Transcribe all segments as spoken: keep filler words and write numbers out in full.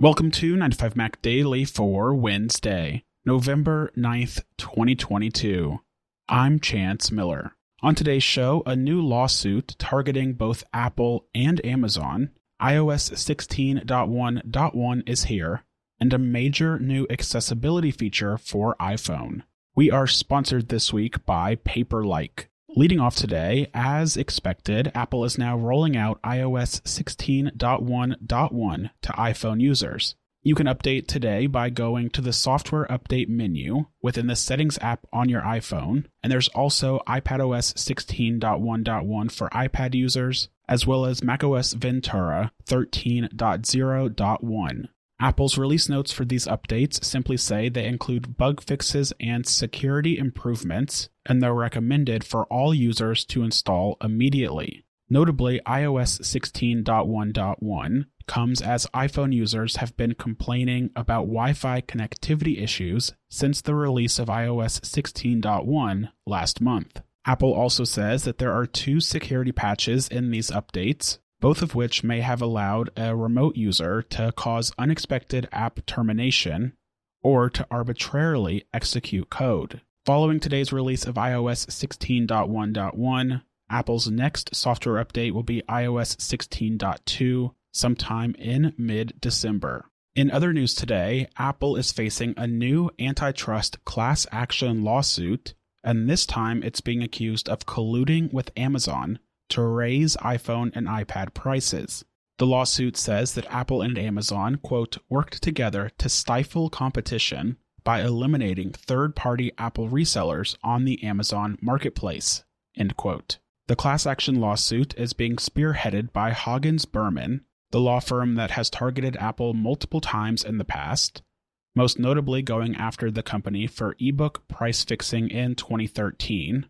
Welcome to nine to five Mac Daily for Wednesday, November ninth, twenty twenty-two. I'm Chance Miller. On today's show, a new lawsuit targeting both Apple and Amazon, i O S sixteen point one point one is here, and a major new accessibility feature for iPhone. We are sponsored this week by Paperlike. Leading off today, as expected, Apple is now rolling out i O S sixteen point one point one to iPhone users. You can update today by going to the Software Update menu within the Settings app on your iPhone, and there's also i Pad O S sixteen point one point one for iPad users, as well as macOS Ventura thirteen point zero point one. Apple's release notes for these updates simply say they include bug fixes and security improvements, and they're recommended for all users to install immediately. Notably, i O S sixteen point one point one comes as iPhone users have been complaining about Wi-Fi connectivity issues since the release of i O S sixteen point one last month. Apple also says that there are two security patches in these updates, both of which may have allowed a remote user to cause unexpected app termination or to arbitrarily execute code. Following today's release of i O S sixteen point one point one, Apple's next software update will be i O S sixteen point two sometime in mid-December. In other news today, Apple is facing a new antitrust class action lawsuit, and this time it's being accused of colluding with Amazon to raise iPhone and iPad prices. The lawsuit says that Apple and Amazon, quote, worked together to stifle competition by eliminating third-party Apple resellers on the Amazon marketplace, end quote. The class action lawsuit is being spearheaded by Hagens Berman, the law firm that has targeted Apple multiple times in the past, most notably going after the company for ebook price fixing in twenty thirteen,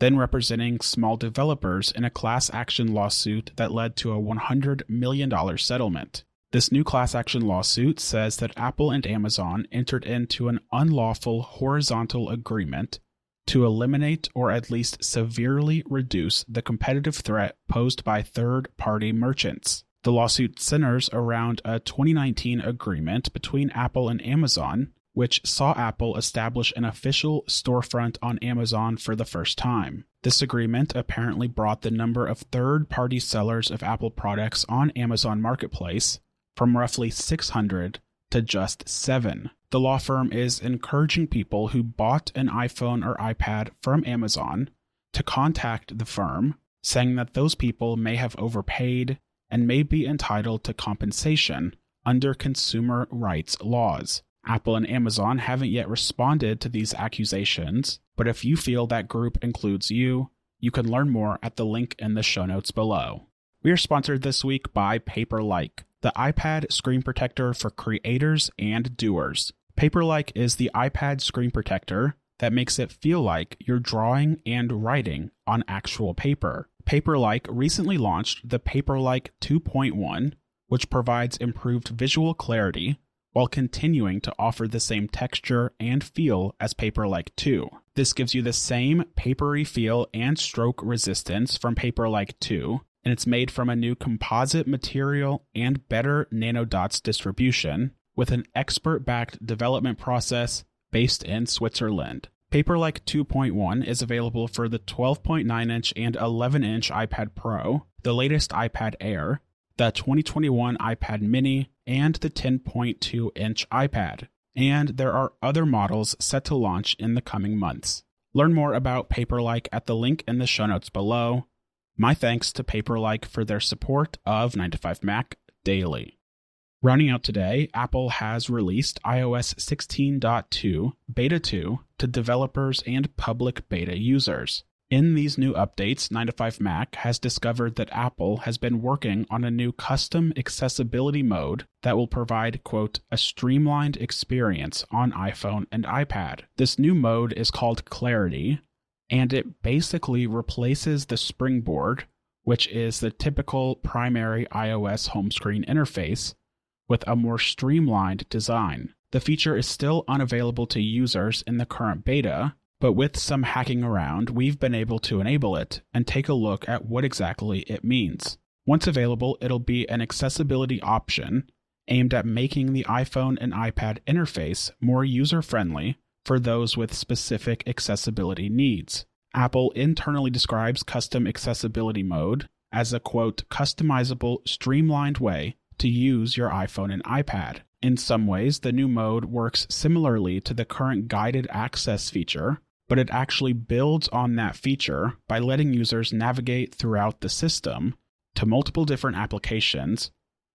then representing small developers in a class action lawsuit that led to a one hundred million dollars settlement. This new class action lawsuit says that Apple and Amazon entered into an unlawful horizontal agreement to eliminate or at least severely reduce the competitive threat posed by third-party merchants. The lawsuit centers around a twenty nineteen agreement between Apple and Amazon, which saw Apple establish an official storefront on Amazon for the first time. This agreement apparently brought the number of third-party sellers of Apple products on Amazon Marketplace from roughly six hundred to just seven. The law firm is encouraging people who bought an iPhone or iPad from Amazon to contact the firm, saying that those people may have overpaid and may be entitled to compensation under consumer rights laws. Apple and Amazon haven't yet responded to these accusations, but if you feel that group includes you, you can learn more at the link in the show notes below. We are sponsored this week by Paperlike, the iPad screen protector for creators and doers. Paperlike is the iPad screen protector that makes it feel like you're drawing and writing on actual paper. Paperlike recently launched the Paperlike two point one, which provides improved visual clarity while continuing to offer the same texture and feel as Paperlike two. This gives you the same papery feel and stroke resistance from Paperlike two, and it's made from a new composite material and better nanodots distribution with an expert-backed development process based in Switzerland. Paperlike two point one is available for the twelve point nine inch and eleven inch iPad Pro, the latest iPad Air, the twenty twenty-one iPad Mini, and the ten point two inch iPad, and there are other models set to launch in the coming months. Learn more about Paperlike at the link in the show notes below. My thanks to Paperlike for their support of nine to five Mac Daily. Rounding out today, Apple has released i O S sixteen point two Beta two to developers and public beta users. In these new updates, nine to five Mac has discovered that Apple has been working on a new custom accessibility mode that will provide, quote, a streamlined experience on iPhone and iPad. This new mode is called Clarity, and it basically replaces the Springboard, which is the typical primary iOS home screen interface, with a more streamlined design. The feature is still unavailable to users in the current beta, but with some hacking around, we've been able to enable it and take a look at what exactly it means. Once available, it'll be an accessibility option aimed at making the iPhone and iPad interface more user-friendly for those with specific accessibility needs. Apple internally describes custom accessibility mode as a, quote, customizable, streamlined way to use your iPhone and iPad. In some ways, the new mode works similarly to the current guided access feature, but it actually builds on that feature by letting users navigate throughout the system to multiple different applications,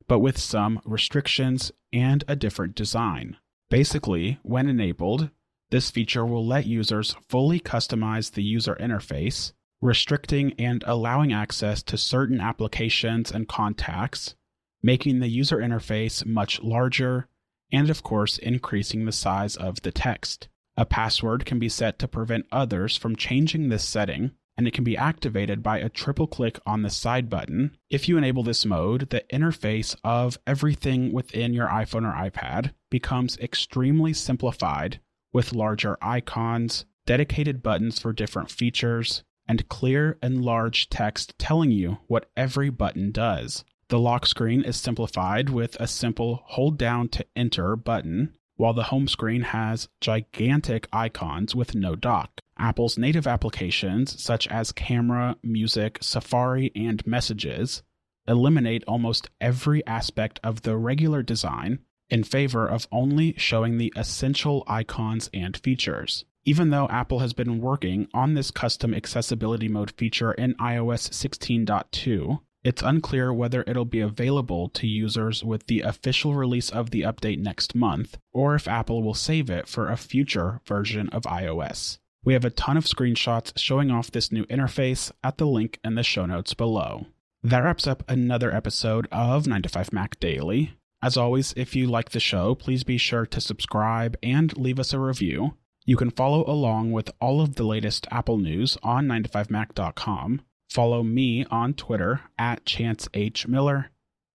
but with some restrictions and a different design. Basically, when enabled, this feature will let users fully customize the user interface, restricting and allowing access to certain applications and contacts, making the user interface much larger, and of course, increasing the size of the text. A password can be set to prevent others from changing this setting, and it can be activated by a triple click on the side button. If you enable this mode, the interface of everything within your iPhone or iPad becomes extremely simplified with larger icons, dedicated buttons for different features, and clear and large text telling you what every button does. The lock screen is simplified with a simple hold down to enter button, while the home screen has gigantic icons with no dock. Apple's native applications, such as Camera, Music, Safari, and Messages, eliminate almost every aspect of the regular design in favor of only showing the essential icons and features. Even though Apple has been working on this custom accessibility mode feature in i O S sixteen point two, it's unclear whether it'll be available to users with the official release of the update next month, or if Apple will save it for a future version of iOS. We have a ton of screenshots showing off this new interface at the link in the show notes below. That wraps up another episode of nine to five Mac Daily. As always, if you like the show, please be sure to subscribe and leave us a review. You can follow along with all of the latest Apple news on nine to five Mac dot com. Follow me on Twitter at Chance H. Miller,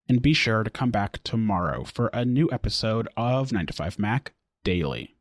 and be sure to come back tomorrow for a new episode of nine to five Mac Daily.